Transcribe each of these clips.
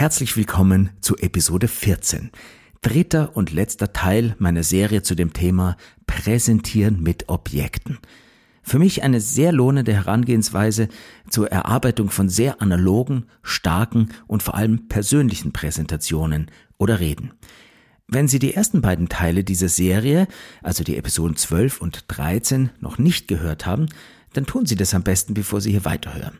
Herzlich willkommen zu Episode 14, dritter und letzter Teil meiner Serie zu dem Thema Präsentieren mit Objekten. Für mich eine sehr lohnende Herangehensweise zur Erarbeitung von sehr analogen, starken und vor allem persönlichen Präsentationen oder Reden. Wenn Sie die ersten beiden Teile dieser Serie, also die Episoden 12 und 13, noch nicht gehört haben, dann tun Sie das am besten, bevor Sie hier weiterhören.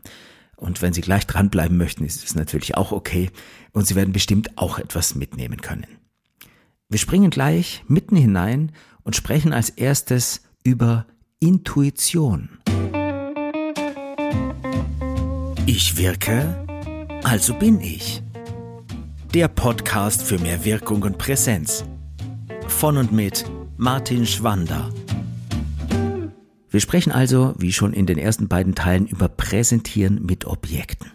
Und wenn Sie gleich dranbleiben möchten, ist es natürlich auch okay und Sie werden bestimmt auch etwas mitnehmen können. Wir springen gleich mitten hinein und sprechen als erstes über Intuition. Ich wirke, also bin ich. Der Podcast für mehr Wirkung und Präsenz. Von und mit Martin Schwander. Wir sprechen also, wie schon in den ersten beiden Teilen, über Präsentieren mit Objekten.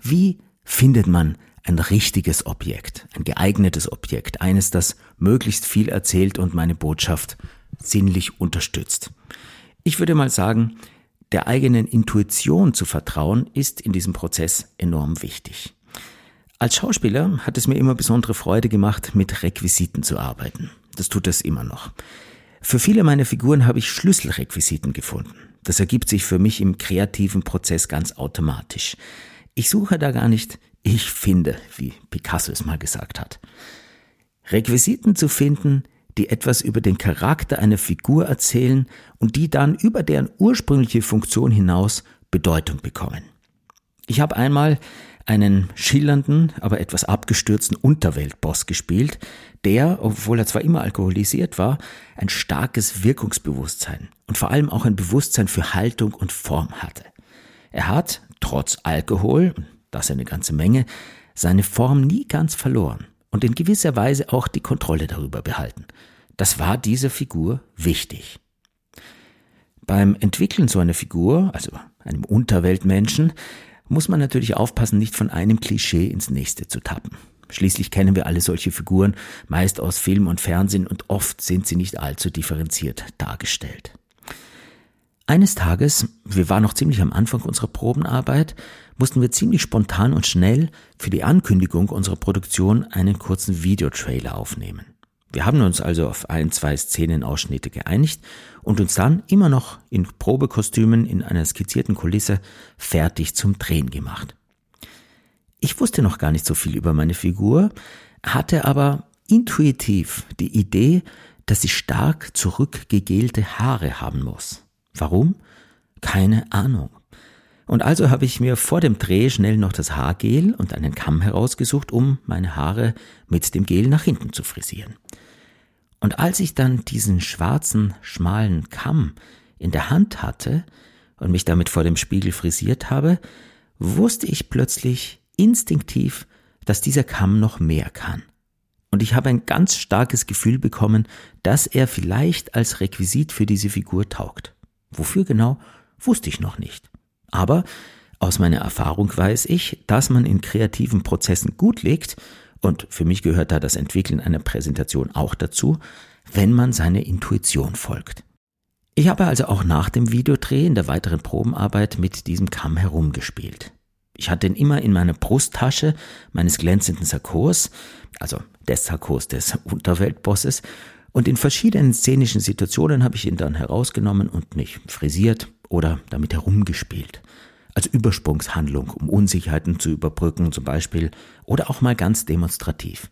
Wie findet man ein richtiges Objekt, ein geeignetes Objekt, eines, das möglichst viel erzählt und meine Botschaft sinnlich unterstützt? Ich würde mal sagen, der eigenen Intuition zu vertrauen, ist in diesem Prozess enorm wichtig. Als Schauspieler hat es mir immer besondere Freude gemacht, mit Requisiten zu arbeiten. Das tut es immer noch. Für viele meiner Figuren habe ich Schlüsselrequisiten gefunden. Das ergibt sich für mich im kreativen Prozess ganz automatisch. Ich suche da gar nicht, ich finde, wie Picasso es mal gesagt hat. Requisiten zu finden, die etwas über den Charakter einer Figur erzählen und die dann über deren ursprüngliche Funktion hinaus Bedeutung bekommen. Ich habe einmal einen schillernden, aber etwas abgestürzten Unterweltboss gespielt, der, obwohl er zwar immer alkoholisiert war, ein starkes Wirkungsbewusstsein und vor allem auch ein Bewusstsein für Haltung und Form hatte. Er hat, trotz Alkohol, das eine ganze Menge, seine Form nie ganz verloren und in gewisser Weise auch die Kontrolle darüber behalten. Das war dieser Figur wichtig. Beim Entwickeln so einer Figur, also einem Unterweltmenschen, muss man natürlich aufpassen, nicht von einem Klischee ins nächste zu tappen. Schließlich kennen wir alle solche Figuren, meist aus Film und Fernsehen, und oft sind sie nicht allzu differenziert dargestellt. Eines Tages, wir waren noch ziemlich am Anfang unserer Probenarbeit, mussten wir ziemlich spontan und schnell für die Ankündigung unserer Produktion einen kurzen Videotrailer aufnehmen. Wir haben uns also auf 1-2 Szenenausschnitte geeinigt und uns dann immer noch in Probekostümen in einer skizzierten Kulisse fertig zum Drehen gemacht. Ich wusste noch gar nicht so viel über meine Figur, hatte aber intuitiv die Idee, dass sie stark zurückgegelte Haare haben muss. Warum? Keine Ahnung. Und also habe ich mir vor dem Dreh schnell noch das Haargel und einen Kamm herausgesucht, um meine Haare mit dem Gel nach hinten zu frisieren. Und als ich dann diesen schwarzen, schmalen Kamm in der Hand hatte und mich damit vor dem Spiegel frisiert habe, wusste ich plötzlich instinktiv, dass dieser Kamm noch mehr kann. Und ich habe ein ganz starkes Gefühl bekommen, dass er vielleicht als Requisit für diese Figur taugt. Wofür genau, wusste ich noch nicht. Aber aus meiner Erfahrung weiß ich, dass man in kreativen Prozessen gut liegt, und für mich gehört da das Entwickeln einer Präsentation auch dazu, wenn man seiner Intuition folgt. Ich habe also auch nach dem Videodreh in der weiteren Probenarbeit mit diesem Kamm herumgespielt. Ich hatte ihn immer in meiner Brusttasche meines glänzenden Sakkos, also des Sakkos des Unterweltbosses, und in verschiedenen szenischen Situationen habe ich ihn dann herausgenommen und mich frisiert oder damit herumgespielt. Als Übersprungshandlung, um Unsicherheiten zu überbrücken zum Beispiel, oder auch mal ganz demonstrativ.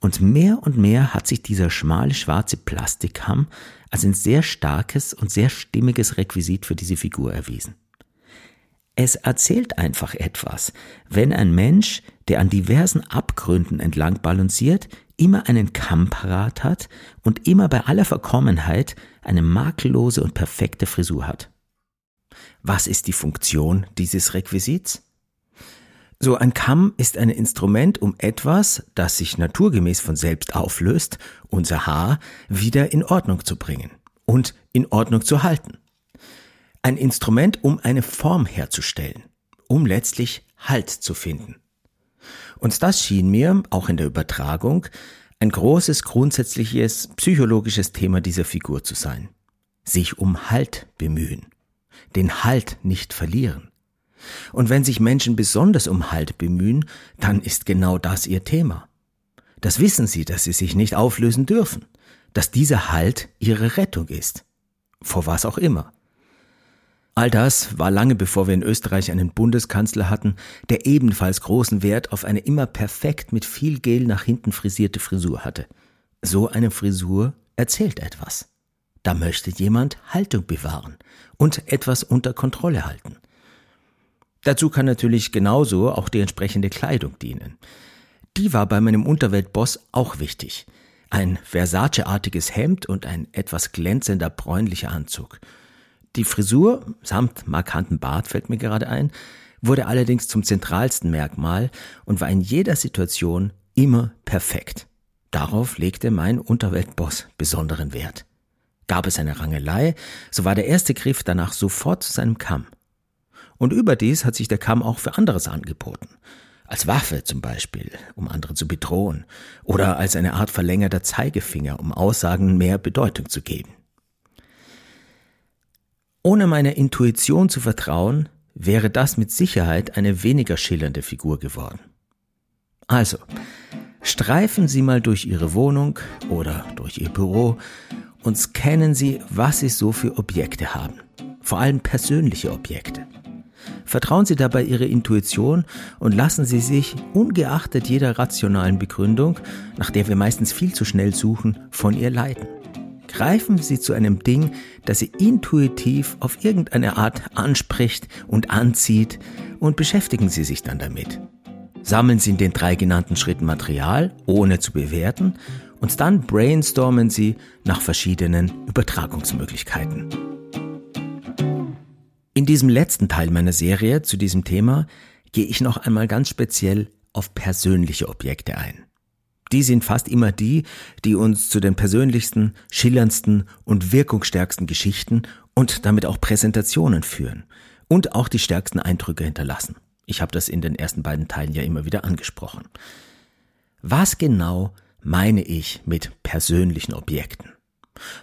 Und mehr hat sich dieser schmale schwarze Plastikkamm als ein sehr starkes und sehr stimmiges Requisit für diese Figur erwiesen. Es erzählt einfach etwas, wenn ein Mensch, der an diversen Abgründen entlang balanciert, immer einen Kamm parat hat und immer bei aller Verkommenheit eine makellose und perfekte Frisur hat. Was ist die Funktion dieses Requisits? So ein Kamm ist ein Instrument, um etwas, das sich naturgemäß von selbst auflöst, unser Haar, wieder in Ordnung zu bringen und in Ordnung zu halten. Ein Instrument, um eine Form herzustellen, um letztlich Halt zu finden. Und das schien mir, auch in der Übertragung, ein großes, grundsätzliches, psychologisches Thema dieser Figur zu sein. Sich um Halt bemühen. Den Halt nicht verlieren. Und wenn sich Menschen besonders um Halt bemühen, dann ist genau das ihr Thema. Das wissen sie, dass sie sich nicht auflösen dürfen, dass dieser Halt ihre Rettung ist. Vor was auch immer. All das war lange bevor wir in Österreich einen Bundeskanzler hatten, der ebenfalls großen Wert auf eine immer perfekt mit viel Gel nach hinten frisierte Frisur hatte. So eine Frisur erzählt etwas. Da möchte jemand Haltung bewahren und etwas unter Kontrolle halten. Dazu kann natürlich genauso auch die entsprechende Kleidung dienen. Die war bei meinem Unterweltboss auch wichtig. Ein Versace-artiges Hemd und ein etwas glänzender bräunlicher Anzug. Die Frisur, samt markantem Bart fällt mir gerade ein, wurde allerdings zum zentralsten Merkmal und war in jeder Situation immer perfekt. Darauf legte mein Unterweltboss besonderen Wert. Gab es eine Rangelei, so war der erste Griff danach sofort zu seinem Kamm. Und überdies hat sich der Kamm auch für anderes angeboten. Als Waffe zum Beispiel, um andere zu bedrohen, oder als eine Art verlängerter Zeigefinger, um Aussagen mehr Bedeutung zu geben. Ohne meiner Intuition zu vertrauen, wäre das mit Sicherheit eine weniger schillernde Figur geworden. Also, streifen Sie mal durch Ihre Wohnung oder durch Ihr Büro und scannen Sie, was Sie so für Objekte haben, vor allem persönliche Objekte. Vertrauen Sie dabei Ihrer Intuition und lassen Sie sich, ungeachtet jeder rationalen Begründung, nach der wir meistens viel zu schnell suchen, von ihr leiten. Greifen Sie zu einem Ding, das Sie intuitiv auf irgendeine Art anspricht und anzieht und beschäftigen Sie sich dann damit. Sammeln Sie in den 3 genannten Schritten Material, ohne zu bewerten, und dann brainstormen Sie nach verschiedenen Übertragungsmöglichkeiten. In diesem letzten Teil meiner Serie zu diesem Thema gehe ich noch einmal ganz speziell auf persönliche Objekte ein. Die sind fast immer die, die uns zu den persönlichsten, schillerndsten und wirkungsstärksten Geschichten und damit auch Präsentationen führen und auch die stärksten Eindrücke hinterlassen. Ich habe das in den ersten beiden Teilen ja immer wieder angesprochen. Was genau meine ich mit persönlichen Objekten?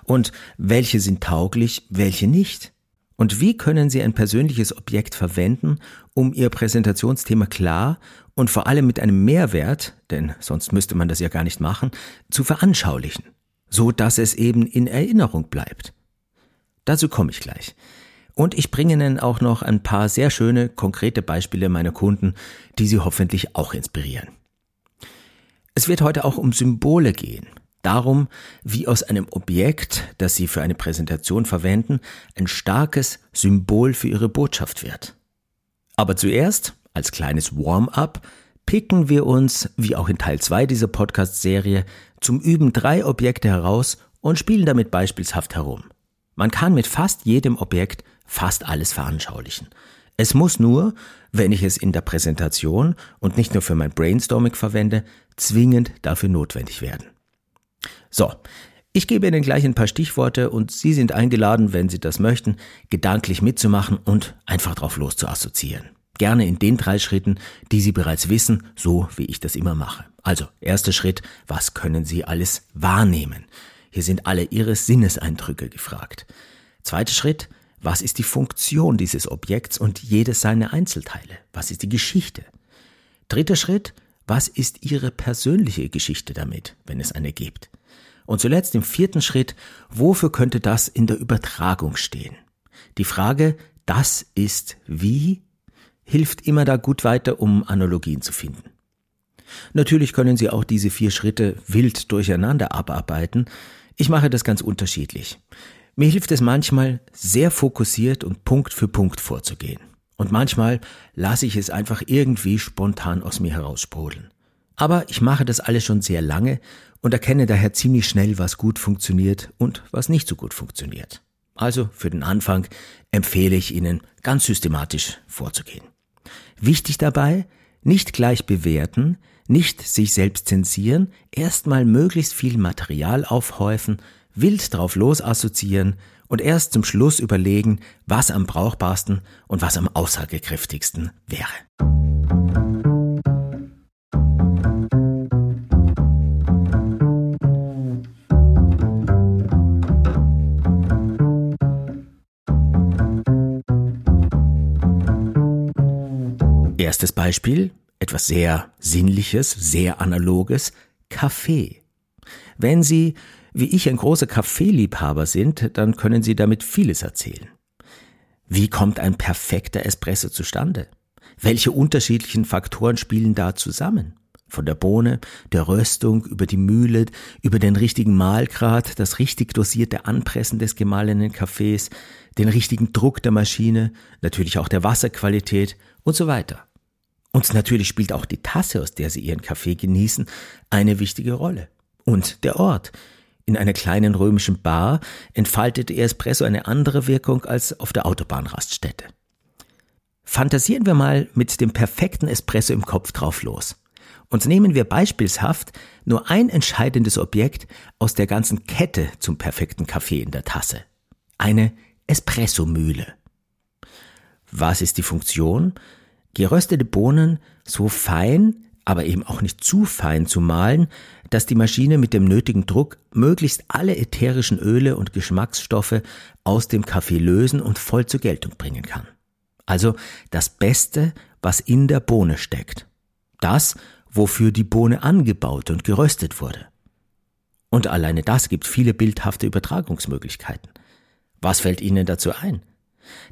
Und welche sind tauglich, welche nicht? Und wie können Sie ein persönliches Objekt verwenden, um Ihr Präsentationsthema klar und vor allem mit einem Mehrwert, denn sonst müsste man das ja gar nicht machen, zu veranschaulichen, so dass es eben in Erinnerung bleibt? Dazu komme ich gleich. Und ich bringe Ihnen auch noch ein paar sehr schöne, konkrete Beispiele meiner Kunden, die Sie hoffentlich auch inspirieren. Es wird heute auch um Symbole gehen. Darum, wie aus einem Objekt, das Sie für eine Präsentation verwenden, ein starkes Symbol für Ihre Botschaft wird. Aber zuerst, als kleines Warm-up, picken wir uns, wie auch in Teil 2 dieser Podcast-Serie, zum Üben 3 Objekte heraus und spielen damit beispielshaft herum. Man kann mit fast jedem Objekt fast alles veranschaulichen. Es muss nur, wenn ich es in der Präsentation und nicht nur für mein Brainstorming verwende, zwingend dafür notwendig werden. So, ich gebe Ihnen gleich ein paar Stichworte und Sie sind eingeladen, wenn Sie das möchten, gedanklich mitzumachen und einfach drauf los zu assoziieren. Gerne in den 3 Schritten, die Sie bereits wissen, so wie ich das immer mache. Also, erster Schritt, was können Sie alles wahrnehmen? Hier sind alle Ihre Sinneseindrücke gefragt. Zweiter Schritt, was ist die Funktion dieses Objekts und jedes seiner Einzelteile? Was ist die Geschichte? Dritter Schritt, was ist Ihre persönliche Geschichte damit, wenn es eine gibt? Und zuletzt im 4. Schritt, wofür könnte das in der Übertragung stehen? Die Frage, das ist wie, hilft immer da gut weiter, um Analogien zu finden. Natürlich können Sie auch diese 4 Schritte wild durcheinander abarbeiten. Ich mache das ganz unterschiedlich. Mir hilft es manchmal, sehr fokussiert und Punkt für Punkt vorzugehen. Und manchmal lasse ich es einfach irgendwie spontan aus mir heraussprudeln. Aber ich mache das alles schon sehr lange und erkenne daher ziemlich schnell, was gut funktioniert und was nicht so gut funktioniert. Also für den Anfang empfehle ich Ihnen, ganz systematisch vorzugehen. Wichtig dabei, nicht gleich bewerten, nicht sich selbst zensieren, erstmal möglichst viel Material aufhäufen, wild drauf los assoziieren und erst zum Schluss überlegen, was am brauchbarsten und was am aussagekräftigsten wäre. Erstes Beispiel, etwas sehr Sinnliches, sehr Analoges, Kaffee. Wenn Sie, wie ich, ein großer Kaffeeliebhaber sind, dann können Sie damit vieles erzählen. Wie kommt ein perfekter Espresso zustande? Welche unterschiedlichen Faktoren spielen da zusammen? Von der Bohne, der Röstung, über die Mühle, über den richtigen Mahlgrad, das richtig dosierte Anpressen des gemahlenen Kaffees, den richtigen Druck der Maschine, natürlich auch der Wasserqualität und so weiter. Und natürlich spielt auch die Tasse, aus der Sie Ihren Kaffee genießen, eine wichtige Rolle. Und der Ort. In einer kleinen römischen Bar entfaltet Ihr Espresso eine andere Wirkung als auf der Autobahnraststätte. Fantasieren wir mal mit dem perfekten Espresso im Kopf drauf los. Und nehmen wir beispielshaft nur ein entscheidendes Objekt aus der ganzen Kette zum perfekten Kaffee in der Tasse. Eine Espressomühle. Was ist die Funktion? Geröstete Bohnen so fein, aber eben auch nicht zu fein zu mahlen, dass die Maschine mit dem nötigen Druck möglichst alle ätherischen Öle und Geschmacksstoffe aus dem Kaffee lösen und voll zur Geltung bringen kann. Also das Beste, was in der Bohne steckt. Das, wofür die Bohne angebaut und geröstet wurde. Und alleine das gibt viele bildhafte Übertragungsmöglichkeiten. Was fällt Ihnen dazu ein?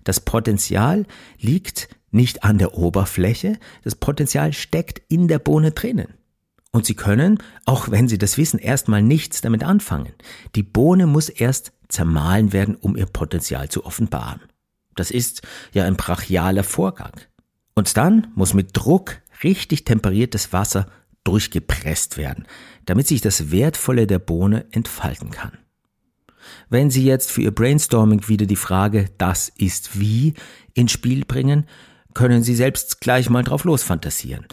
Das Potenzial liegt nicht an der Oberfläche, das Potenzial steckt in der Bohne drinnen. Und Sie können, auch wenn Sie das wissen, erstmal nichts damit anfangen. Die Bohne muss erst zermahlen werden, um ihr Potenzial zu offenbaren. Das ist ja ein brachialer Vorgang. Und dann muss mit Druck richtig temperiertes Wasser durchgepresst werden, damit sich das Wertvolle der Bohne entfalten kann. Wenn Sie jetzt für Ihr Brainstorming wieder die Frage, das ist wie, ins Spiel bringen, können Sie selbst gleich mal drauf losfantasieren.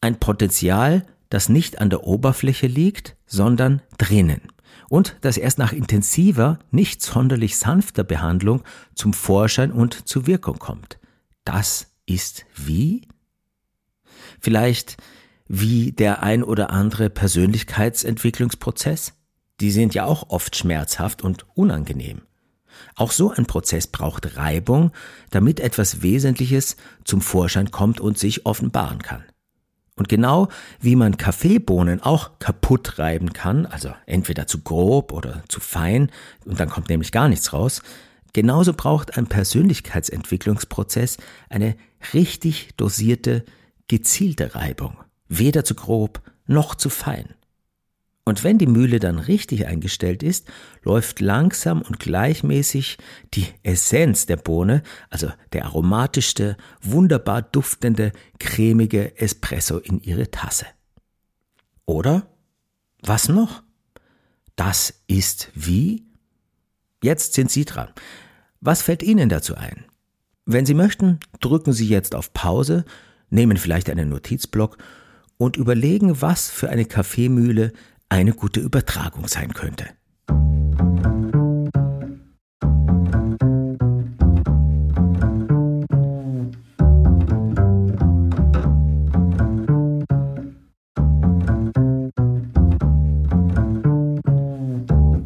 Ein Potenzial, das nicht an der Oberfläche liegt, sondern drinnen. Und das erst nach intensiver, nicht sonderlich sanfter Behandlung zum Vorschein und zur Wirkung kommt. Das ist wie? Vielleicht wie der ein oder andere Persönlichkeitsentwicklungsprozess? Die sind ja auch oft schmerzhaft und unangenehm. Auch so ein Prozess braucht Reibung, damit etwas Wesentliches zum Vorschein kommt und sich offenbaren kann. Und genau wie man Kaffeebohnen auch kaputt reiben kann, also entweder zu grob oder zu fein, und dann kommt nämlich gar nichts raus, genauso braucht ein Persönlichkeitsentwicklungsprozess eine richtig dosierte, gezielte Reibung. Weder zu grob noch zu fein. Und wenn die Mühle dann richtig eingestellt ist, läuft langsam und gleichmäßig die Essenz der Bohne, also der aromatischste, wunderbar duftende, cremige Espresso in Ihre Tasse. Oder? Was noch? Das ist wie? Jetzt sind Sie dran. Was fällt Ihnen dazu ein? Wenn Sie möchten, drücken Sie jetzt auf Pause, nehmen vielleicht einen Notizblock und überlegen, was für eine Kaffeemühle eine gute Übertragung sein könnte.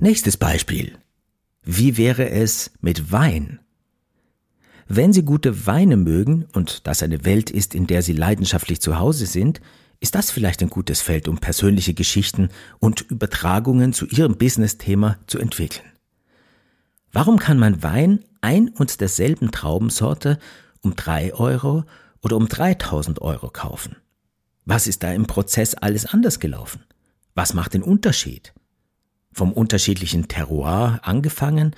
Nächstes Beispiel. Wie wäre es mit Wein? Wenn Sie gute Weine mögen und das eine Welt ist, in der Sie leidenschaftlich zu Hause sind, ist das vielleicht ein gutes Feld, um persönliche Geschichten und Übertragungen zu Ihrem Business-Thema zu entwickeln. Warum kann man Wein ein und derselben Traubensorte um 3 € oder um 3.000 € kaufen? Was ist da im Prozess alles anders gelaufen? Was macht den Unterschied? Vom unterschiedlichen Terroir angefangen,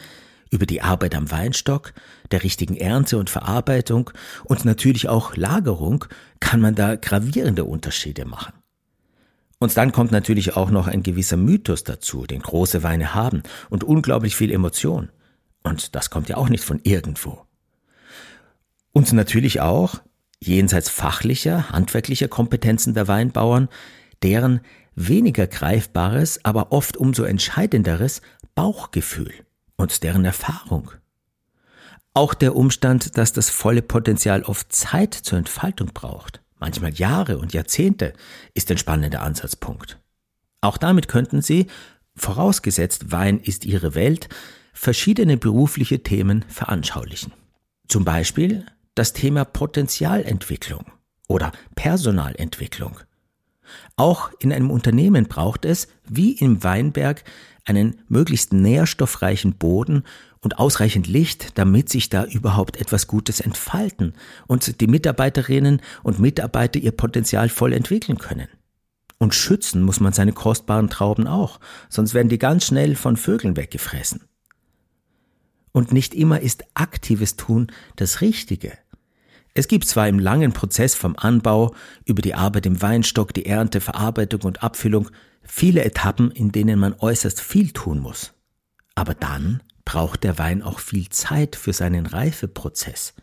über die Arbeit am Weinstock, der richtigen Ernte und Verarbeitung und natürlich auch Lagerung kann man da gravierende Unterschiede machen. Und dann kommt natürlich auch noch ein gewisser Mythos dazu, den große Weine haben und unglaublich viel Emotion. Und das kommt ja auch nicht von irgendwo. Und natürlich auch, jenseits fachlicher, handwerklicher Kompetenzen der Weinbauern, deren weniger greifbares, aber oft umso entscheidenderes Bauchgefühl. Und deren Erfahrung. Auch der Umstand, dass das volle Potenzial oft Zeit zur Entfaltung braucht, manchmal Jahre und Jahrzehnte, ist ein spannender Ansatzpunkt. Auch damit könnten Sie, vorausgesetzt Wein ist Ihre Welt, verschiedene berufliche Themen veranschaulichen. Zum Beispiel das Thema Potenzialentwicklung oder Personalentwicklung. Auch in einem Unternehmen braucht es, wie im Weinberg, einen möglichst nährstoffreichen Boden und ausreichend Licht, damit sich da überhaupt etwas Gutes entfalten und die Mitarbeiterinnen und Mitarbeiter ihr Potenzial voll entwickeln können. Und schützen muss man seine kostbaren Trauben auch, sonst werden die ganz schnell von Vögeln weggefressen. Und nicht immer ist aktives Tun das Richtige. Es gibt zwar im langen Prozess vom Anbau, über die Arbeit im Weinstock, die Ernte, Verarbeitung und Abfüllung viele Etappen, in denen man äußerst viel tun muss. Aber dann braucht der Wein auch viel Zeit für seinen Reifeprozess.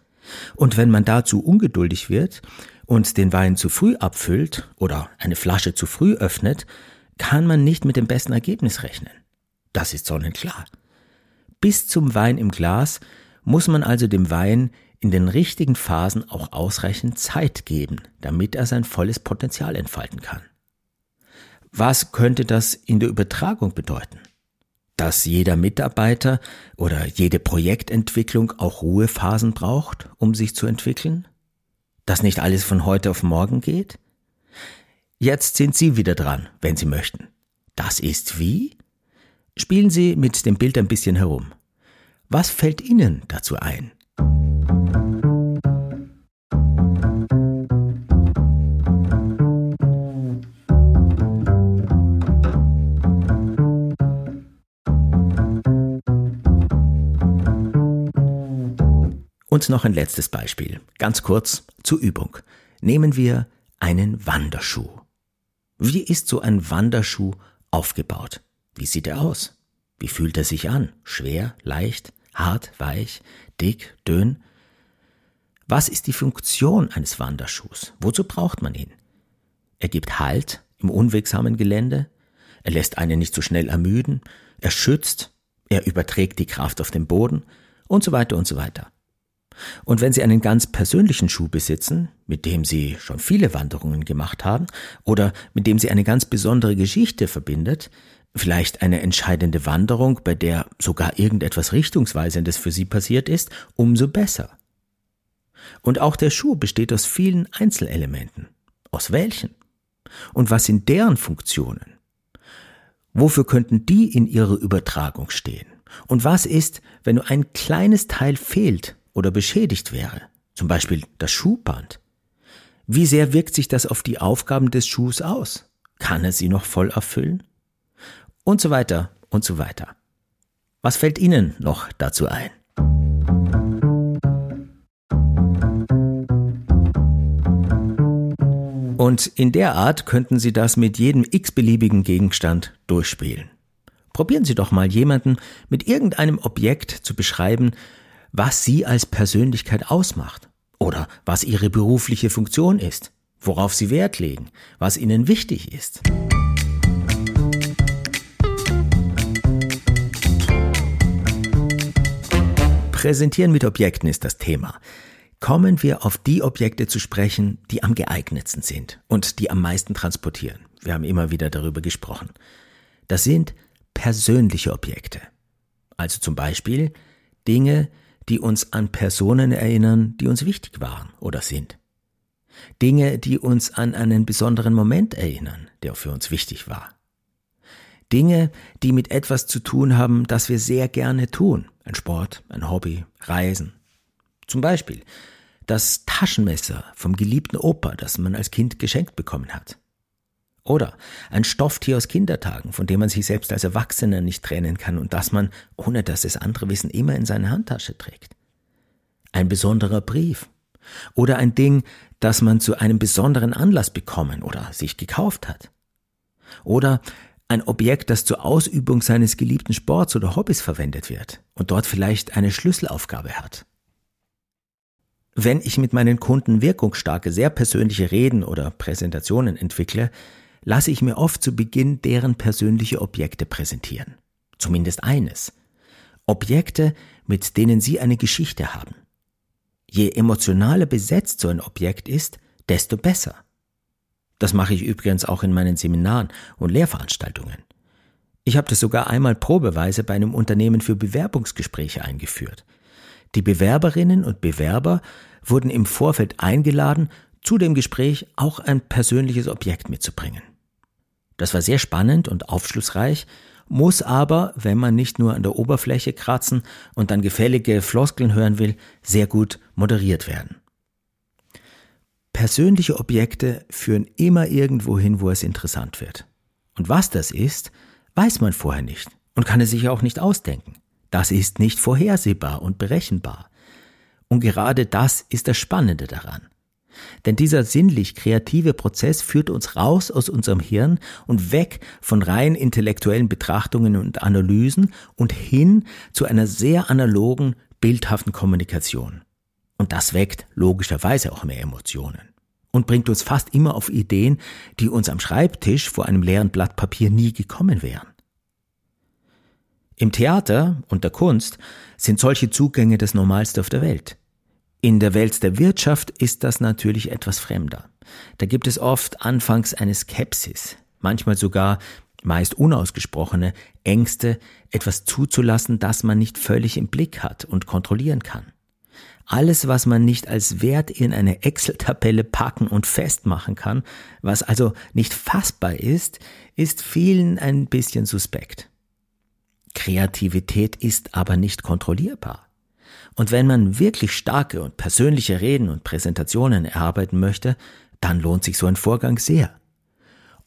Und wenn man dazu ungeduldig wird und den Wein zu früh abfüllt oder eine Flasche zu früh öffnet, kann man nicht mit dem besten Ergebnis rechnen. Das ist sonnenklar. Bis zum Wein im Glas muss man also dem Wein in den richtigen Phasen auch ausreichend Zeit geben, damit er sein volles Potenzial entfalten kann. Was könnte das in der Übertragung bedeuten? Dass jeder Mitarbeiter oder jede Projektentwicklung auch Ruhephasen braucht, um sich zu entwickeln? Dass nicht alles von heute auf morgen geht? Jetzt sind Sie wieder dran, wenn Sie möchten. Das ist wie? Spielen Sie mit dem Bild ein bisschen herum. Was fällt Ihnen dazu ein? Und noch ein letztes Beispiel, ganz kurz zur Übung. Nehmen wir einen Wanderschuh. Wie ist so ein Wanderschuh aufgebaut? Wie sieht er aus? Wie fühlt er sich an? Schwer, leicht, hart, weich, dick, dünn? Was ist die Funktion eines Wanderschuhs? Wozu braucht man ihn? Er gibt Halt im unwegsamen Gelände, er lässt einen nicht so schnell ermüden, er schützt, er überträgt die Kraft auf den Boden und so weiter und so weiter. Und wenn Sie einen ganz persönlichen Schuh besitzen, mit dem Sie schon viele Wanderungen gemacht haben oder mit dem Sie eine ganz besondere Geschichte verbindet, vielleicht eine entscheidende Wanderung, bei der sogar irgendetwas Richtungsweisendes für Sie passiert ist, umso besser. Und auch der Schuh besteht aus vielen Einzelelementen. Aus welchen? Und was sind deren Funktionen? Wofür könnten die in ihrer Übertragung stehen? Und was ist, wenn nur ein kleines Teil fehlt oder beschädigt wäre, zum Beispiel das Schuhband? Wie sehr wirkt sich das auf die Aufgaben des Schuhs aus? Kann er sie noch voll erfüllen? Und so weiter und so weiter. Was fällt Ihnen noch dazu ein? Und in der Art könnten Sie das mit jedem x-beliebigen Gegenstand durchspielen. Probieren Sie doch mal jemanden mit irgendeinem Objekt zu beschreiben, was Sie als Persönlichkeit ausmacht oder was Ihre berufliche Funktion ist, worauf Sie Wert legen, was Ihnen wichtig ist. Präsentieren mit Objekten ist das Thema. Kommen wir auf die Objekte zu sprechen, die am geeignetsten sind und die am meisten transportieren. Wir haben immer wieder darüber gesprochen. Das sind persönliche Objekte. Also zum Beispiel Dinge, die uns an Personen erinnern, die uns wichtig waren oder sind. Dinge, die uns an einen besonderen Moment erinnern, der für uns wichtig war. Dinge, die mit etwas zu tun haben, das wir sehr gerne tun. Ein Sport, ein Hobby, Reisen. Zum Beispiel das Taschenmesser vom geliebten Opa, das man als Kind geschenkt bekommen hat. Oder ein Stofftier aus Kindertagen, von dem man sich selbst als Erwachsener nicht trennen kann und das man, ohne dass es andere wissen, immer in seiner Handtasche trägt. Ein besonderer Brief. Oder ein Ding, das man zu einem besonderen Anlass bekommen oder sich gekauft hat. Oder ein Objekt, das zur Ausübung seines geliebten Sports oder Hobbys verwendet wird und dort vielleicht eine Schlüsselaufgabe hat. Wenn ich mit meinen Kunden wirkungsstarke, sehr persönliche Reden oder Präsentationen entwickle, lasse ich mir oft zu Beginn deren persönliche Objekte präsentieren. Zumindest eines. Objekte, mit denen Sie eine Geschichte haben. Je emotionaler besetzt so ein Objekt ist, desto besser. Das mache ich übrigens auch in meinen Seminaren und Lehrveranstaltungen. Ich habe das sogar einmal probeweise bei einem Unternehmen für Bewerbungsgespräche eingeführt. Die Bewerberinnen und Bewerber wurden im Vorfeld eingeladen, zu dem Gespräch auch ein persönliches Objekt mitzubringen. Das war sehr spannend und aufschlussreich, muss aber, wenn man nicht nur an der Oberfläche kratzen und dann gefällige Floskeln hören will, sehr gut moderiert werden. Persönliche Objekte führen immer irgendwo hin, wo es interessant wird. Und was das ist, weiß man vorher nicht und kann es sich auch nicht ausdenken. Das ist nicht vorhersehbar und berechenbar. Und gerade das ist das Spannende daran. Denn dieser sinnlich-kreative Prozess führt uns raus aus unserem Hirn und weg von rein intellektuellen Betrachtungen und Analysen und hin zu einer sehr analogen, bildhaften Kommunikation. Und das weckt logischerweise auch mehr Emotionen und bringt uns fast immer auf Ideen, die uns am Schreibtisch vor einem leeren Blatt Papier nie gekommen wären. Im Theater und der Kunst sind solche Zugänge das Normalste auf der Welt. In der Welt der Wirtschaft ist das natürlich etwas fremder. Da gibt es oft anfangs eine Skepsis, manchmal sogar meist unausgesprochene Ängste, etwas zuzulassen, das man nicht völlig im Blick hat und kontrollieren kann. Alles, was man nicht als Wert in eine Excel-Tabelle packen und festmachen kann, was also nicht fassbar ist, ist vielen ein bisschen suspekt. Kreativität ist aber nicht kontrollierbar. Und wenn man wirklich starke und persönliche Reden und Präsentationen erarbeiten möchte, dann lohnt sich so ein Vorgang sehr.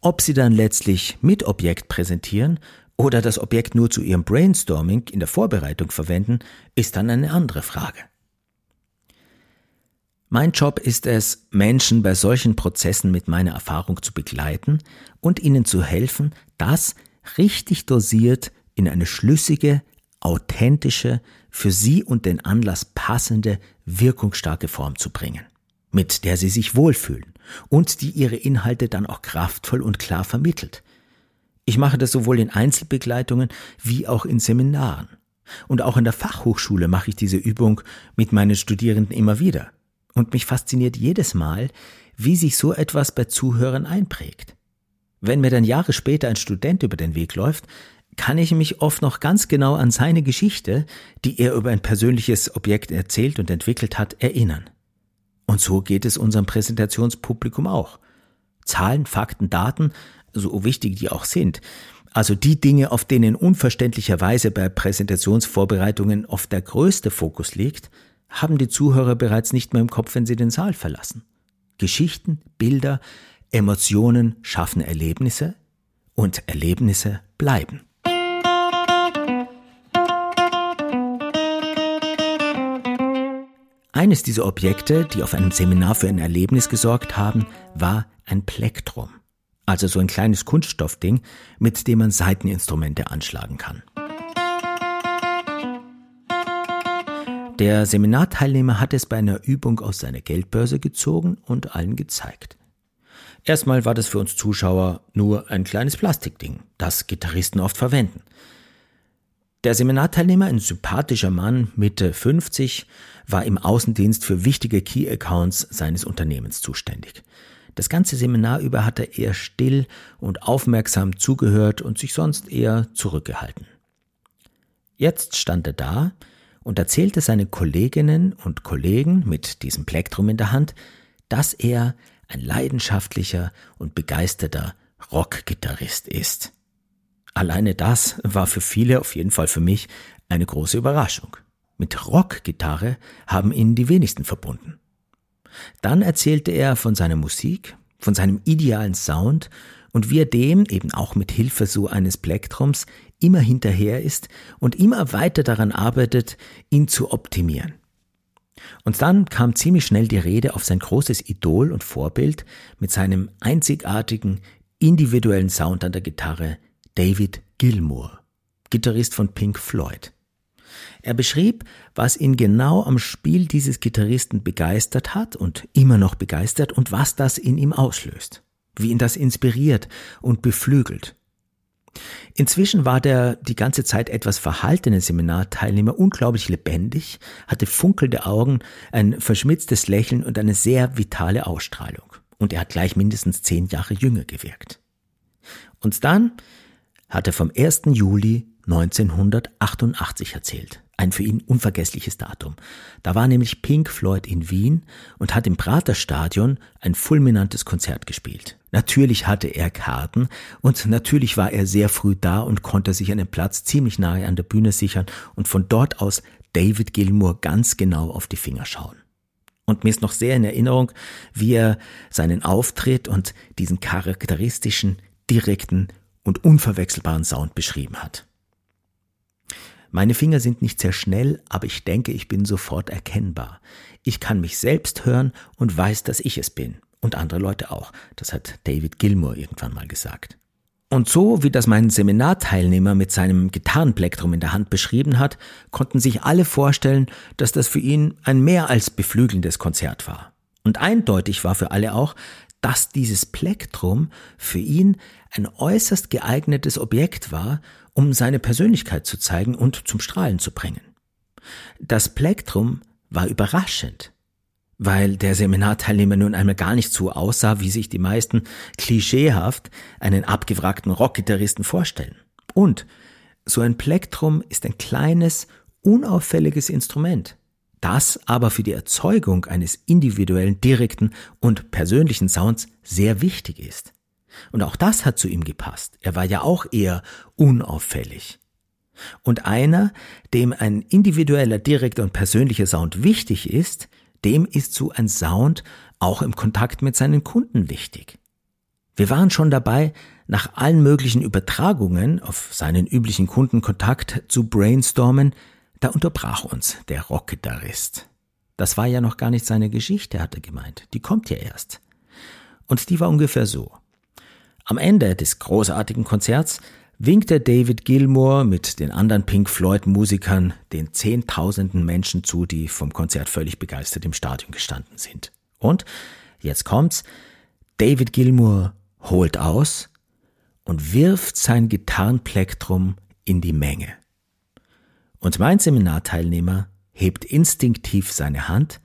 Ob Sie dann letztlich mit Objekt präsentieren oder das Objekt nur zu Ihrem Brainstorming in der Vorbereitung verwenden, ist dann eine andere Frage. Mein Job ist es, Menschen bei solchen Prozessen mit meiner Erfahrung zu begleiten und ihnen zu helfen, das richtig dosiert in eine schlüssige, authentische, für sie und den Anlass passende, wirkungsstarke Form zu bringen, mit der sie sich wohlfühlen und die ihre Inhalte dann auch kraftvoll und klar vermittelt. Ich mache das sowohl in Einzelbegleitungen wie auch in Seminaren. Und auch an der Fachhochschule mache ich diese Übung mit meinen Studierenden immer wieder. Und mich fasziniert jedes Mal, wie sich so etwas bei Zuhörern einprägt. Wenn mir dann Jahre später ein Student über den Weg läuft, kann ich mich oft noch ganz genau an seine Geschichte, die er über ein persönliches Objekt erzählt und entwickelt hat, erinnern. Und so geht es unserem Präsentationspublikum auch. Zahlen, Fakten, Daten, so wichtig die auch sind, also die Dinge, auf denen unverständlicherweise bei Präsentationsvorbereitungen oft der größte Fokus liegt, haben die Zuhörer bereits nicht mehr im Kopf, wenn sie den Saal verlassen. Geschichten, Bilder, Emotionen schaffen Erlebnisse und Erlebnisse bleiben. Eines dieser Objekte, die auf einem Seminar für ein Erlebnis gesorgt haben, war ein Plektrum. Also so ein kleines Kunststoffding, mit dem man Saiteninstrumente anschlagen kann. Der Seminarteilnehmer hat es bei einer Übung aus seiner Geldbörse gezogen und allen gezeigt. Erstmal war das für uns Zuschauer nur ein kleines Plastikding, das Gitarristen oft verwenden. Der Seminarteilnehmer, ein sympathischer Mann, Mitte 50, war im Außendienst für wichtige Key-Accounts seines Unternehmens zuständig. Das ganze Seminar über hat er eher still und aufmerksam zugehört und sich sonst eher zurückgehalten. Jetzt stand er da und erzählte seinen Kolleginnen und Kollegen mit diesem Plektrum in der Hand, dass er ein leidenschaftlicher und begeisterter Rockgitarrist ist. Alleine das war für viele, auf jeden Fall für mich, eine große Überraschung. Mit Rockgitarre haben ihn die wenigsten verbunden. Dann erzählte er von seiner Musik, von seinem idealen Sound und wie er dem, eben auch mit Hilfe so eines Plektrums, immer hinterher ist und immer weiter daran arbeitet, ihn zu optimieren. Und dann kam ziemlich schnell die Rede auf sein großes Idol und Vorbild mit seinem einzigartigen, individuellen Sound an der Gitarre, David Gilmour, Gitarrist von Pink Floyd. Er beschrieb, was ihn genau am Spiel dieses Gitarristen begeistert hat und immer noch begeistert und was das in ihm auslöst, wie ihn das inspiriert und beflügelt. Inzwischen war der die ganze Zeit etwas verhaltene Seminarteilnehmer unglaublich lebendig, hatte funkelnde Augen, ein verschmitztes Lächeln und eine sehr vitale Ausstrahlung. Und er hat gleich mindestens 10 Jahre jünger gewirkt. Und dann hat er vom 1. Juli 1988 erzählt, ein für ihn unvergessliches Datum. Da war nämlich Pink Floyd in Wien und hat im Praterstadion ein fulminantes Konzert gespielt. Natürlich hatte er Karten und natürlich war er sehr früh da und konnte sich einen Platz ziemlich nahe an der Bühne sichern und von dort aus David Gilmour ganz genau auf die Finger schauen. Und mir ist noch sehr in Erinnerung, wie er seinen Auftritt und diesen charakteristischen, direkten und unverwechselbaren Sound beschrieben hat. Meine Finger sind nicht sehr schnell, aber ich denke, ich bin sofort erkennbar. Ich kann mich selbst hören und weiß, dass ich es bin. Und andere Leute auch. Das hat David Gilmour irgendwann mal gesagt. Und so, wie das mein Seminarteilnehmer mit seinem Gitarrenplektrum in der Hand beschrieben hat, konnten sich alle vorstellen, dass das für ihn ein mehr als beflügelndes Konzert war. Und eindeutig war für alle auch, dass dieses Plektrum für ihn ein äußerst geeignetes Objekt war, um seine Persönlichkeit zu zeigen und zum Strahlen zu bringen. Das Plektrum war überraschend, weil der Seminarteilnehmer nun einmal gar nicht so aussah, wie sich die meisten klischeehaft einen abgewrackten Rockgitarristen vorstellen. Und so ein Plektrum ist ein kleines, unauffälliges Instrument, das aber für die Erzeugung eines individuellen, direkten und persönlichen Sounds sehr wichtig ist. Und auch das hat zu ihm gepasst. Er war ja auch eher unauffällig. Und einer, dem ein individueller, direkter und persönlicher Sound wichtig ist, dem ist so ein Sound auch im Kontakt mit seinen Kunden wichtig. Wir waren schon dabei, nach allen möglichen Übertragungen auf seinen üblichen Kundenkontakt zu brainstormen, da unterbrach uns der Rockgitarrist. Das war ja noch gar nicht seine Geschichte, hat er gemeint. Die kommt ja erst. Und die war ungefähr so. Am Ende des großartigen Konzerts winkte David Gilmour mit den anderen Pink Floyd-Musikern den 10.000 Menschen zu, die vom Konzert völlig begeistert im Stadion gestanden sind. Und, jetzt kommt's, David Gilmour holt aus und wirft sein Gitarrenplektrum in die Menge. Und mein Seminarteilnehmer hebt instinktiv seine Hand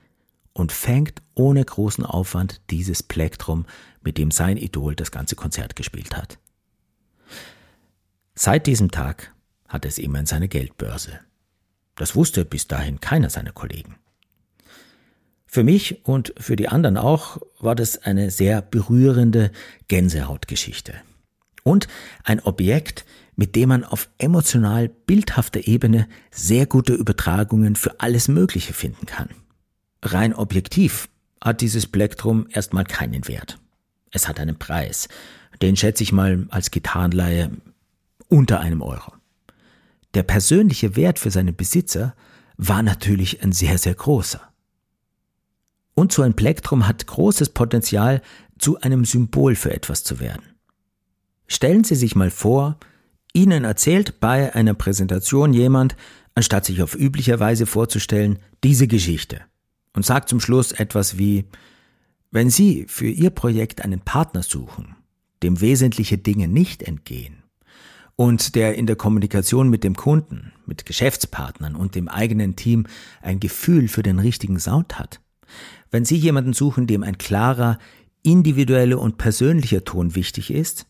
und fängt ohne großen Aufwand dieses Plektrum, mit dem sein Idol das ganze Konzert gespielt hat. Seit diesem Tag hat er es immer in seine Geldbörse. Das wusste bis dahin keiner seiner Kollegen. Für mich und für die anderen auch war das eine sehr berührende Gänsehautgeschichte. Und ein Objekt, mit dem man auf emotional bildhafter Ebene sehr gute Übertragungen für alles Mögliche finden kann. Rein objektiv hat dieses Plektrum erstmal keinen Wert. Es hat einen Preis, den schätze ich mal als Gitarrenleihe unter €1. Der persönliche Wert für seinen Besitzer war natürlich ein sehr, sehr großer. Und so ein Plektrum hat großes Potenzial, zu einem Symbol für etwas zu werden. Stellen Sie sich mal vor, Ihnen erzählt bei einer Präsentation jemand, anstatt sich auf übliche Weise vorzustellen, diese Geschichte und sagt zum Schluss etwas wie: Wenn Sie für Ihr Projekt einen Partner suchen, dem wesentliche Dinge nicht entgehen und der in der Kommunikation mit dem Kunden, mit Geschäftspartnern und dem eigenen Team ein Gefühl für den richtigen Sound hat, wenn Sie jemanden suchen, dem ein klarer, individueller und persönlicher Ton wichtig ist,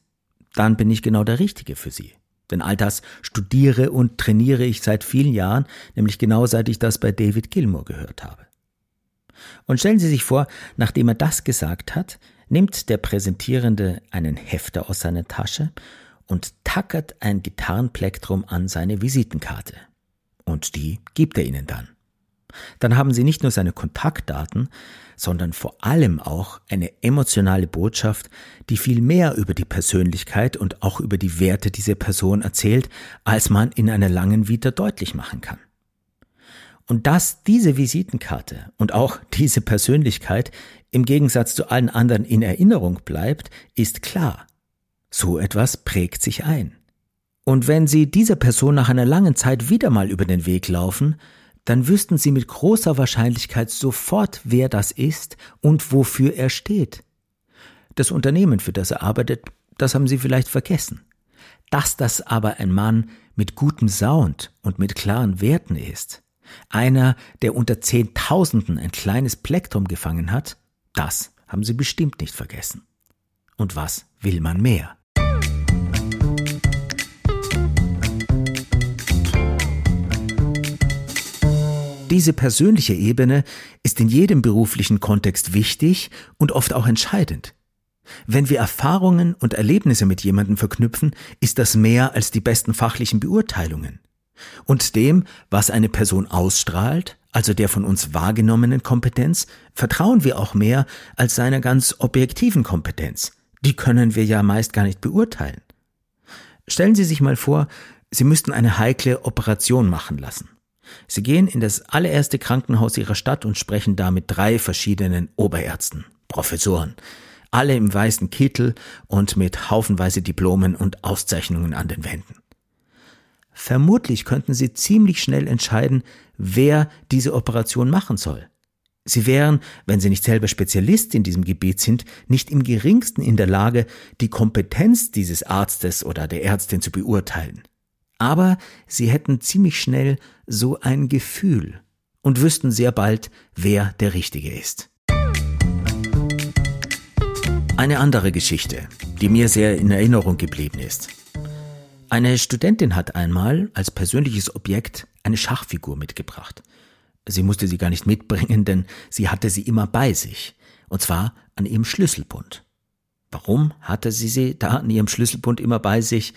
dann bin ich genau der Richtige für Sie. Denn all das studiere und trainiere ich seit vielen Jahren, nämlich genau seit ich das bei David Gilmour gehört habe. Und stellen Sie sich vor, nachdem er das gesagt hat, nimmt der Präsentierende einen Hefter aus seiner Tasche und tackert ein Gitarrenplektrum an seine Visitenkarte. Und die gibt er Ihnen dann. Dann haben Sie nicht nur seine Kontaktdaten, sondern vor allem auch eine emotionale Botschaft, die viel mehr über die Persönlichkeit und auch über die Werte dieser Person erzählt, als man in einer langen Vita deutlich machen kann. Und dass diese Visitenkarte und auch diese Persönlichkeit im Gegensatz zu allen anderen in Erinnerung bleibt, ist klar. So etwas prägt sich ein. Und wenn Sie dieser Person nach einer langen Zeit wieder mal über den Weg laufen, dann wüssten Sie mit großer Wahrscheinlichkeit sofort, wer das ist und wofür er steht. Das Unternehmen, für das er arbeitet, das haben Sie vielleicht vergessen. Dass das aber ein Mann mit gutem Sound und mit klaren Werten ist, einer, der unter Zehntausenden ein kleines Plektrum gefangen hat, das haben Sie bestimmt nicht vergessen. Und was will man mehr? Diese persönliche Ebene ist in jedem beruflichen Kontext wichtig und oft auch entscheidend. Wenn wir Erfahrungen und Erlebnisse mit jemandem verknüpfen, ist das mehr als die besten fachlichen Beurteilungen. Und dem, was eine Person ausstrahlt, also der von uns wahrgenommenen Kompetenz, vertrauen wir auch mehr als seiner ganz objektiven Kompetenz. Die können wir ja meist gar nicht beurteilen. Stellen Sie sich mal vor, Sie müssten eine heikle Operation machen lassen. Sie gehen in das allererste Krankenhaus Ihrer Stadt und sprechen da mit 3 verschiedenen Oberärzten, Professoren, alle im weißen Kittel und mit haufenweise Diplomen und Auszeichnungen an den Wänden. Vermutlich könnten Sie ziemlich schnell entscheiden, wer diese Operation machen soll. Sie wären, wenn Sie nicht selber Spezialist in diesem Gebiet sind, nicht im geringsten in der Lage, die Kompetenz dieses Arztes oder der Ärztin zu beurteilen. Aber Sie hätten ziemlich schnell so ein Gefühl und wüssten sehr bald, wer der Richtige ist. Eine andere Geschichte, die mir sehr in Erinnerung geblieben ist. Eine Studentin hat einmal als persönliches Objekt eine Schachfigur mitgebracht. Sie musste sie gar nicht mitbringen, denn sie hatte sie immer bei sich, und zwar an ihrem Schlüsselbund. Warum hatte sie da an ihrem Schlüsselbund immer bei sich?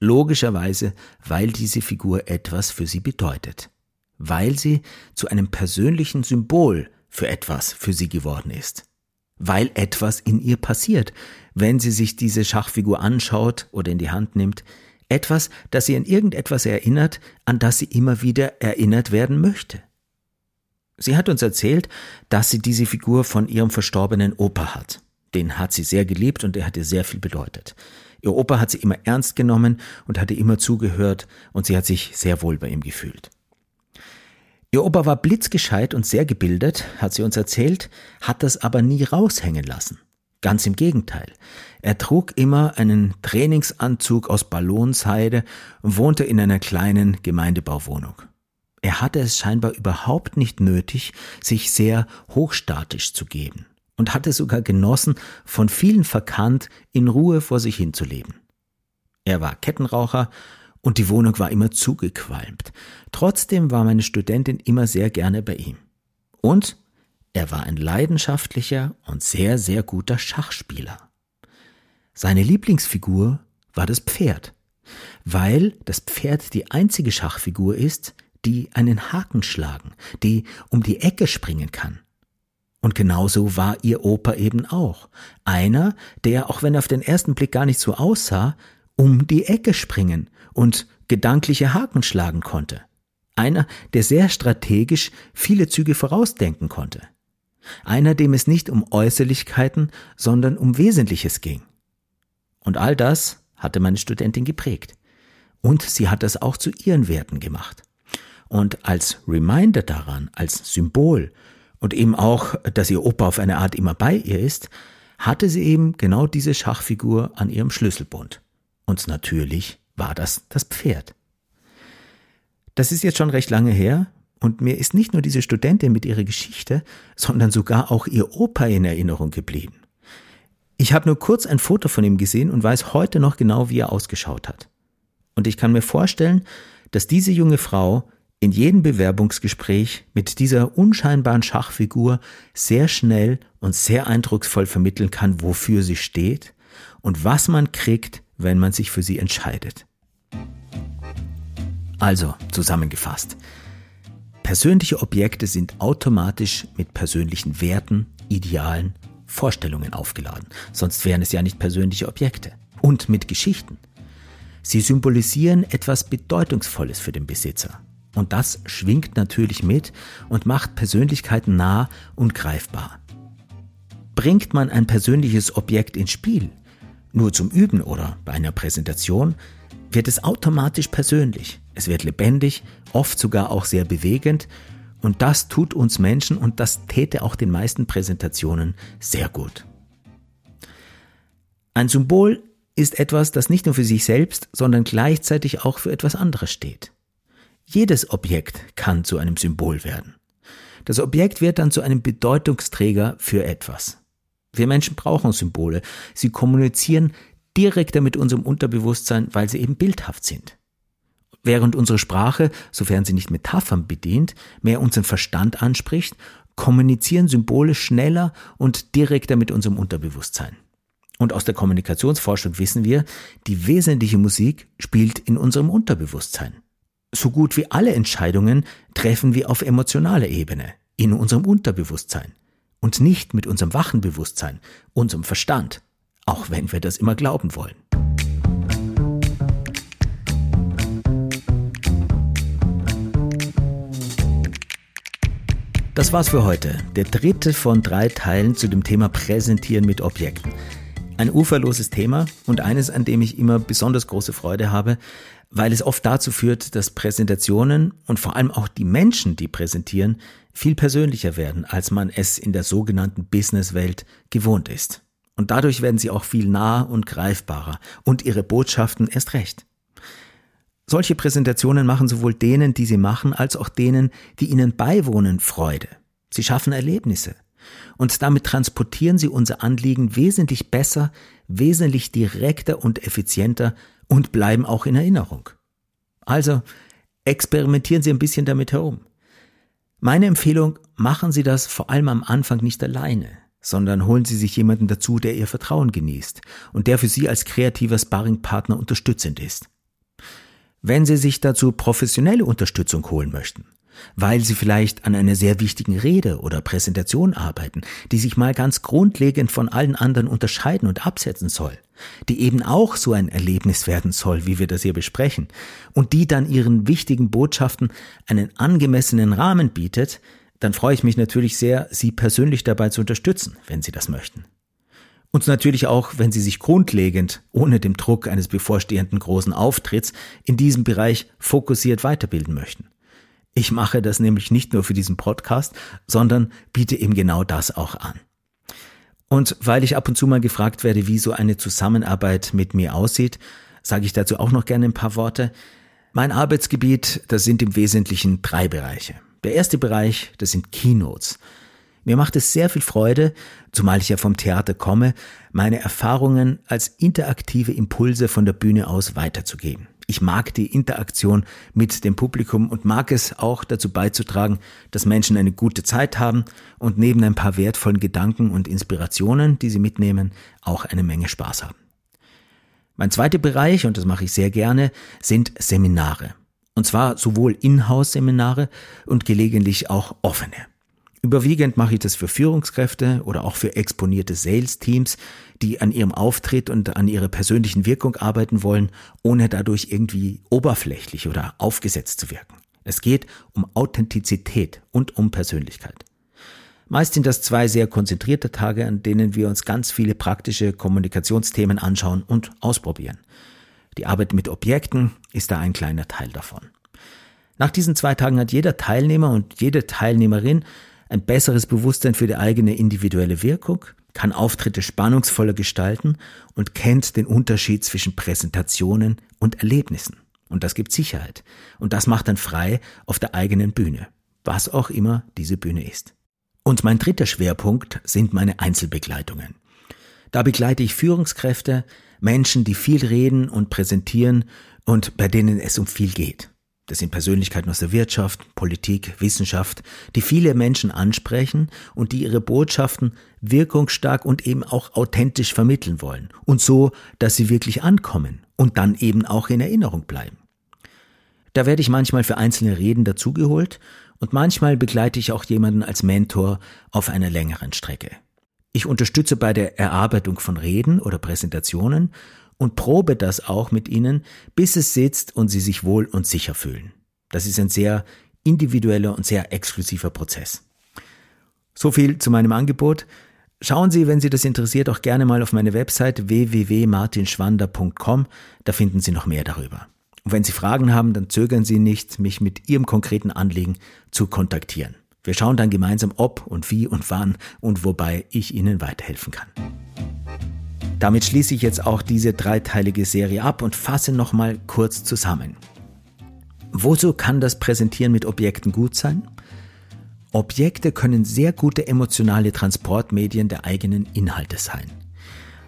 Logischerweise, weil diese Figur etwas für sie bedeutet. Weil sie zu einem persönlichen Symbol für etwas für sie geworden ist. Weil etwas in ihr passiert, wenn sie sich diese Schachfigur anschaut oder in die Hand nimmt. Etwas, das sie an irgendetwas erinnert, an das sie immer wieder erinnert werden möchte. Sie hat uns erzählt, dass sie diese Figur von ihrem verstorbenen Opa hat. Den hat sie sehr geliebt und er hat ihr sehr viel bedeutet. Ihr Opa hat sie immer ernst genommen und hatte immer zugehört und sie hat sich sehr wohl bei ihm gefühlt. Ihr Opa war blitzgescheit und sehr gebildet, hat sie uns erzählt, hat das aber nie raushängen lassen. Ganz im Gegenteil. Er trug immer einen Trainingsanzug aus Ballonsheide und wohnte in einer kleinen Gemeindebauwohnung. Er hatte es scheinbar überhaupt nicht nötig, sich sehr hochstatisch zu geben und hatte sogar genossen, von vielen verkannt, in Ruhe vor sich hinzuleben. Er war Kettenraucher und die Wohnung war immer zugequalmt. Trotzdem war meine Studentin immer sehr gerne bei ihm. Und er war ein leidenschaftlicher und sehr, sehr guter Schachspieler. Seine Lieblingsfigur war das Pferd, weil das Pferd die einzige Schachfigur ist, die einen Haken schlagen, die um die Ecke springen kann. Und genauso war ihr Opa eben auch. Einer, der, auch wenn er auf den ersten Blick gar nicht so aussah, um die Ecke springen und gedankliche Haken schlagen konnte. Einer, der sehr strategisch viele Züge vorausdenken konnte. Einer, dem es nicht um Äußerlichkeiten, sondern um Wesentliches ging. Und all das hatte meine Studentin geprägt. Und sie hat das auch zu ihren Werten gemacht. Und als Reminder daran, als Symbol und eben auch, dass ihr Opa auf eine Art immer bei ihr ist, hatte sie eben genau diese Schachfigur an ihrem Schlüsselbund. Und natürlich war das Pferd. Das ist jetzt schon recht lange her und mir ist nicht nur diese Studentin mit ihrer Geschichte, sondern sogar auch ihr Opa in Erinnerung geblieben. Ich habe nur kurz ein Foto von ihm gesehen und weiß heute noch genau, wie er ausgeschaut hat. Und ich kann mir vorstellen, dass diese junge Frau in jedem Bewerbungsgespräch mit dieser unscheinbaren Schachfigur sehr schnell und sehr eindrucksvoll vermitteln kann, wofür sie steht und was man kriegt, wenn man sich für sie entscheidet. Also, zusammengefasst. Persönliche Objekte sind automatisch mit persönlichen Werten, Idealen, Vorstellungen aufgeladen. Sonst wären es ja nicht persönliche Objekte. Und mit Geschichten. Sie symbolisieren etwas Bedeutungsvolles für den Besitzer. Und das schwingt natürlich mit und macht Persönlichkeiten nah und greifbar. Bringt man ein persönliches Objekt ins Spiel, nur zum Üben oder bei einer Präsentation, wird es automatisch persönlich. Es wird lebendig, oft sogar auch sehr bewegend. Und das tut uns Menschen und das täte auch den meisten Präsentationen sehr gut. Ein Symbol ist etwas, das nicht nur für sich selbst, sondern gleichzeitig auch für etwas anderes steht. Jedes Objekt kann zu einem Symbol werden. Das Objekt wird dann zu einem Bedeutungsträger für etwas. Wir Menschen brauchen Symbole. Sie kommunizieren direkter mit unserem Unterbewusstsein, weil sie eben bildhaft sind. Während unsere Sprache, sofern sie nicht Metaphern bedient, mehr unseren Verstand anspricht, kommunizieren Symbole schneller und direkter mit unserem Unterbewusstsein. Und aus der Kommunikationsforschung wissen wir, die wesentliche Musik spielt in unserem Unterbewusstsein. So gut wie alle Entscheidungen treffen wir auf emotionaler Ebene, in unserem Unterbewusstsein und nicht mit unserem wachen Bewusstsein, unserem Verstand, auch wenn wir das immer glauben wollen. Das war's für heute. Der 3. von 3 Teilen zu dem Thema Präsentieren mit Objekten. Ein uferloses Thema und eines, an dem ich immer besonders große Freude habe, weil es oft dazu führt, dass Präsentationen und vor allem auch die Menschen, die präsentieren, viel persönlicher werden, als man es in der sogenannten Businesswelt gewohnt ist. Und dadurch werden sie auch viel naher und greifbarer und ihre Botschaften erst recht. Solche Präsentationen machen sowohl denen, die sie machen, als auch denen, die ihnen beiwohnen, Freude. Sie schaffen Erlebnisse. Und damit transportieren sie unser Anliegen wesentlich besser, wesentlich direkter und effizienter und bleiben auch in Erinnerung. Also experimentieren Sie ein bisschen damit herum. Meine Empfehlung, machen Sie das vor allem am Anfang nicht alleine, sondern holen Sie sich jemanden dazu, der Ihr Vertrauen genießt und der für Sie als kreativer Sparringpartner unterstützend ist. Wenn Sie sich dazu professionelle Unterstützung holen möchten, weil Sie vielleicht an einer sehr wichtigen Rede oder Präsentation arbeiten, die sich mal ganz grundlegend von allen anderen unterscheiden und absetzen soll, die eben auch so ein Erlebnis werden soll, wie wir das hier besprechen, und die dann Ihren wichtigen Botschaften einen angemessenen Rahmen bietet, dann freue ich mich natürlich sehr, Sie persönlich dabei zu unterstützen, wenn Sie das möchten. Und natürlich auch, wenn Sie sich grundlegend, ohne dem Druck eines bevorstehenden großen Auftritts, in diesem Bereich fokussiert weiterbilden möchten. Ich mache das nämlich nicht nur für diesen Podcast, sondern biete eben genau das auch an. Und weil ich ab und zu mal gefragt werde, wie so eine Zusammenarbeit mit mir aussieht, sage ich dazu auch noch gerne ein paar Worte. Mein Arbeitsgebiet, das sind im Wesentlichen 3 Bereiche. Der erste Bereich, das sind Keynotes. Mir macht es sehr viel Freude, zumal ich ja vom Theater komme, meine Erfahrungen als interaktive Impulse von der Bühne aus weiterzugeben. Ich mag die Interaktion mit dem Publikum und mag es auch dazu beizutragen, dass Menschen eine gute Zeit haben und neben ein paar wertvollen Gedanken und Inspirationen, die sie mitnehmen, auch eine Menge Spaß haben. Mein zweiter Bereich, und das mache ich sehr gerne, sind Seminare. Und zwar sowohl Inhouse-Seminare und gelegentlich auch offene. Überwiegend mache ich das für Führungskräfte oder auch für exponierte Sales-Teams, die an ihrem Auftritt und an ihrer persönlichen Wirkung arbeiten wollen, ohne dadurch irgendwie oberflächlich oder aufgesetzt zu wirken. Es geht um Authentizität und um Persönlichkeit. Meist sind das 2 sehr konzentrierte Tage, an denen wir uns ganz viele praktische Kommunikationsthemen anschauen und ausprobieren. Die Arbeit mit Objekten ist da ein kleiner Teil davon. Nach diesen 2 Tagen hat jeder Teilnehmer und jede Teilnehmerin ein besseres Bewusstsein für die eigene individuelle Wirkung, kann Auftritte spannungsvoller gestalten und kennt den Unterschied zwischen Präsentationen und Erlebnissen. Und das gibt Sicherheit. Und das macht dann frei auf der eigenen Bühne, was auch immer diese Bühne ist. Und mein dritter Schwerpunkt sind meine Einzelbegleitungen. Da begleite ich Führungskräfte, Menschen, die viel reden und präsentieren und bei denen es um viel geht. Das sind Persönlichkeiten aus der Wirtschaft, Politik, Wissenschaft, die viele Menschen ansprechen und die ihre Botschaften wirkungsstark und eben auch authentisch vermitteln wollen. Und so, dass sie wirklich ankommen und dann eben auch in Erinnerung bleiben. Da werde ich manchmal für einzelne Reden dazugeholt und manchmal begleite ich auch jemanden als Mentor auf einer längeren Strecke. Ich unterstütze bei der Erarbeitung von Reden oder Präsentationen und probe das auch mit ihnen, bis es sitzt und sie sich wohl und sicher fühlen. Das ist ein sehr individueller und sehr exklusiver Prozess. So viel zu meinem Angebot. Schauen Sie, wenn Sie das interessiert, auch gerne mal auf meine Website www.martinschwander.com. Da finden Sie noch mehr darüber. Und wenn Sie Fragen haben, dann zögern Sie nicht, mich mit Ihrem konkreten Anliegen zu kontaktieren. Wir schauen dann gemeinsam, ob und wie und wann und wobei ich Ihnen weiterhelfen kann. Damit schließe ich jetzt auch diese dreiteilige Serie ab und fasse nochmal kurz zusammen. Wozu kann das Präsentieren mit Objekten gut sein? Objekte können sehr gute emotionale Transportmedien der eigenen Inhalte sein.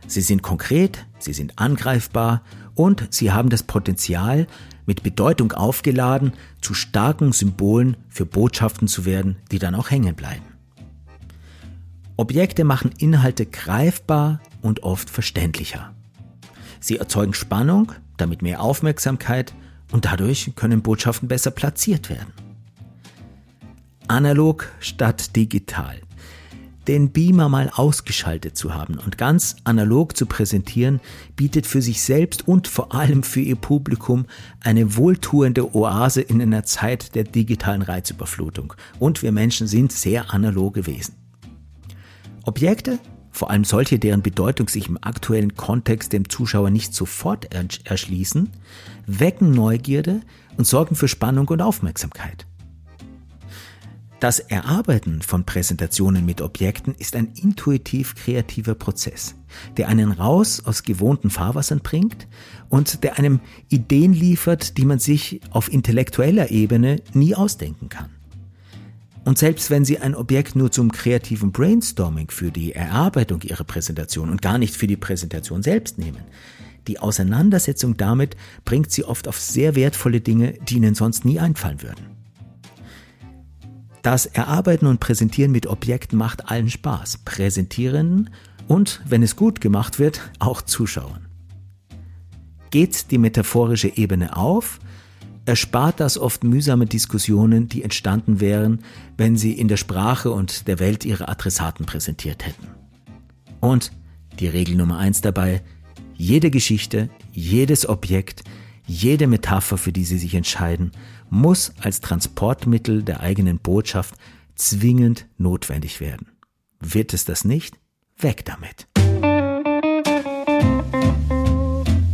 Sie sind konkret, sie sind angreifbar und sie haben das Potenzial, mit Bedeutung aufgeladen, zu starken Symbolen für Botschaften zu werden, die dann auch hängen bleiben. Objekte machen Inhalte greifbar und oft verständlicher. Sie erzeugen Spannung, damit mehr Aufmerksamkeit und dadurch können Botschaften besser platziert werden. Analog statt digital. Den Beamer mal ausgeschaltet zu haben und ganz analog zu präsentieren, bietet für sich selbst und vor allem für ihr Publikum eine wohltuende Oase in einer Zeit der digitalen Reizüberflutung. Und wir Menschen sind sehr analoge Wesen. Objekte, vor allem solche, deren Bedeutung sich im aktuellen Kontext dem Zuschauer nicht sofort erschließen, wecken Neugierde und sorgen für Spannung und Aufmerksamkeit. Das Erarbeiten von Präsentationen mit Objekten ist ein intuitiv kreativer Prozess, der einen raus aus gewohnten Fahrwassern bringt und der einem Ideen liefert, die man sich auf intellektueller Ebene nie ausdenken kann. Und selbst wenn Sie ein Objekt nur zum kreativen Brainstorming für die Erarbeitung Ihrer Präsentation und gar nicht für die Präsentation selbst nehmen, die Auseinandersetzung damit bringt Sie oft auf sehr wertvolle Dinge, die Ihnen sonst nie einfallen würden. Das Erarbeiten und Präsentieren mit Objekten macht allen Spaß, Präsentierenden und, wenn es gut gemacht wird, auch Zuschauern. Geht die metaphorische Ebene auf, erspart das oft mühsame Diskussionen, die entstanden wären, wenn sie in der Sprache und der Welt ihre Adressaten präsentiert hätten. Und die Regel Nummer 1 dabei, jede Geschichte, jedes Objekt, jede Metapher, für die Sie sich entscheiden, muss als Transportmittel der eigenen Botschaft zwingend notwendig werden. Wird es das nicht? Weg damit!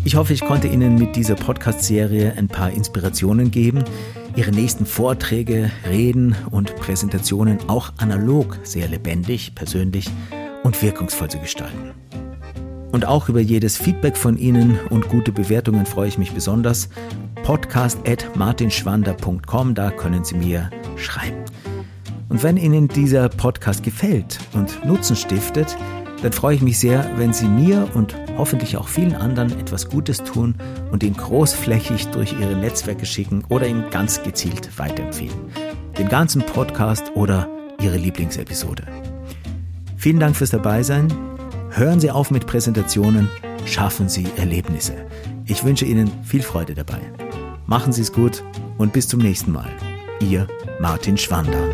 Ich hoffe, ich konnte Ihnen mit dieser Podcast-Serie ein paar Inspirationen geben, Ihre nächsten Vorträge, Reden und Präsentationen auch analog sehr lebendig, persönlich und wirkungsvoll zu gestalten. Und auch über jedes Feedback von Ihnen und gute Bewertungen freue ich mich besonders. podcast@martinschwander.com, da können Sie mir schreiben. Und wenn Ihnen dieser Podcast gefällt und Nutzen stiftet, dann freue ich mich sehr, wenn Sie mir und hoffentlich auch vielen anderen etwas Gutes tun und ihn großflächig durch Ihre Netzwerke schicken oder ihn ganz gezielt weiterempfehlen. Den ganzen Podcast oder Ihre Lieblingsepisode. Vielen Dank fürs Dabeisein. Hören Sie auf mit Präsentationen, schaffen Sie Erlebnisse. Ich wünsche Ihnen viel Freude dabei. Machen Sie es gut und bis zum nächsten Mal. Ihr Martin Schwander.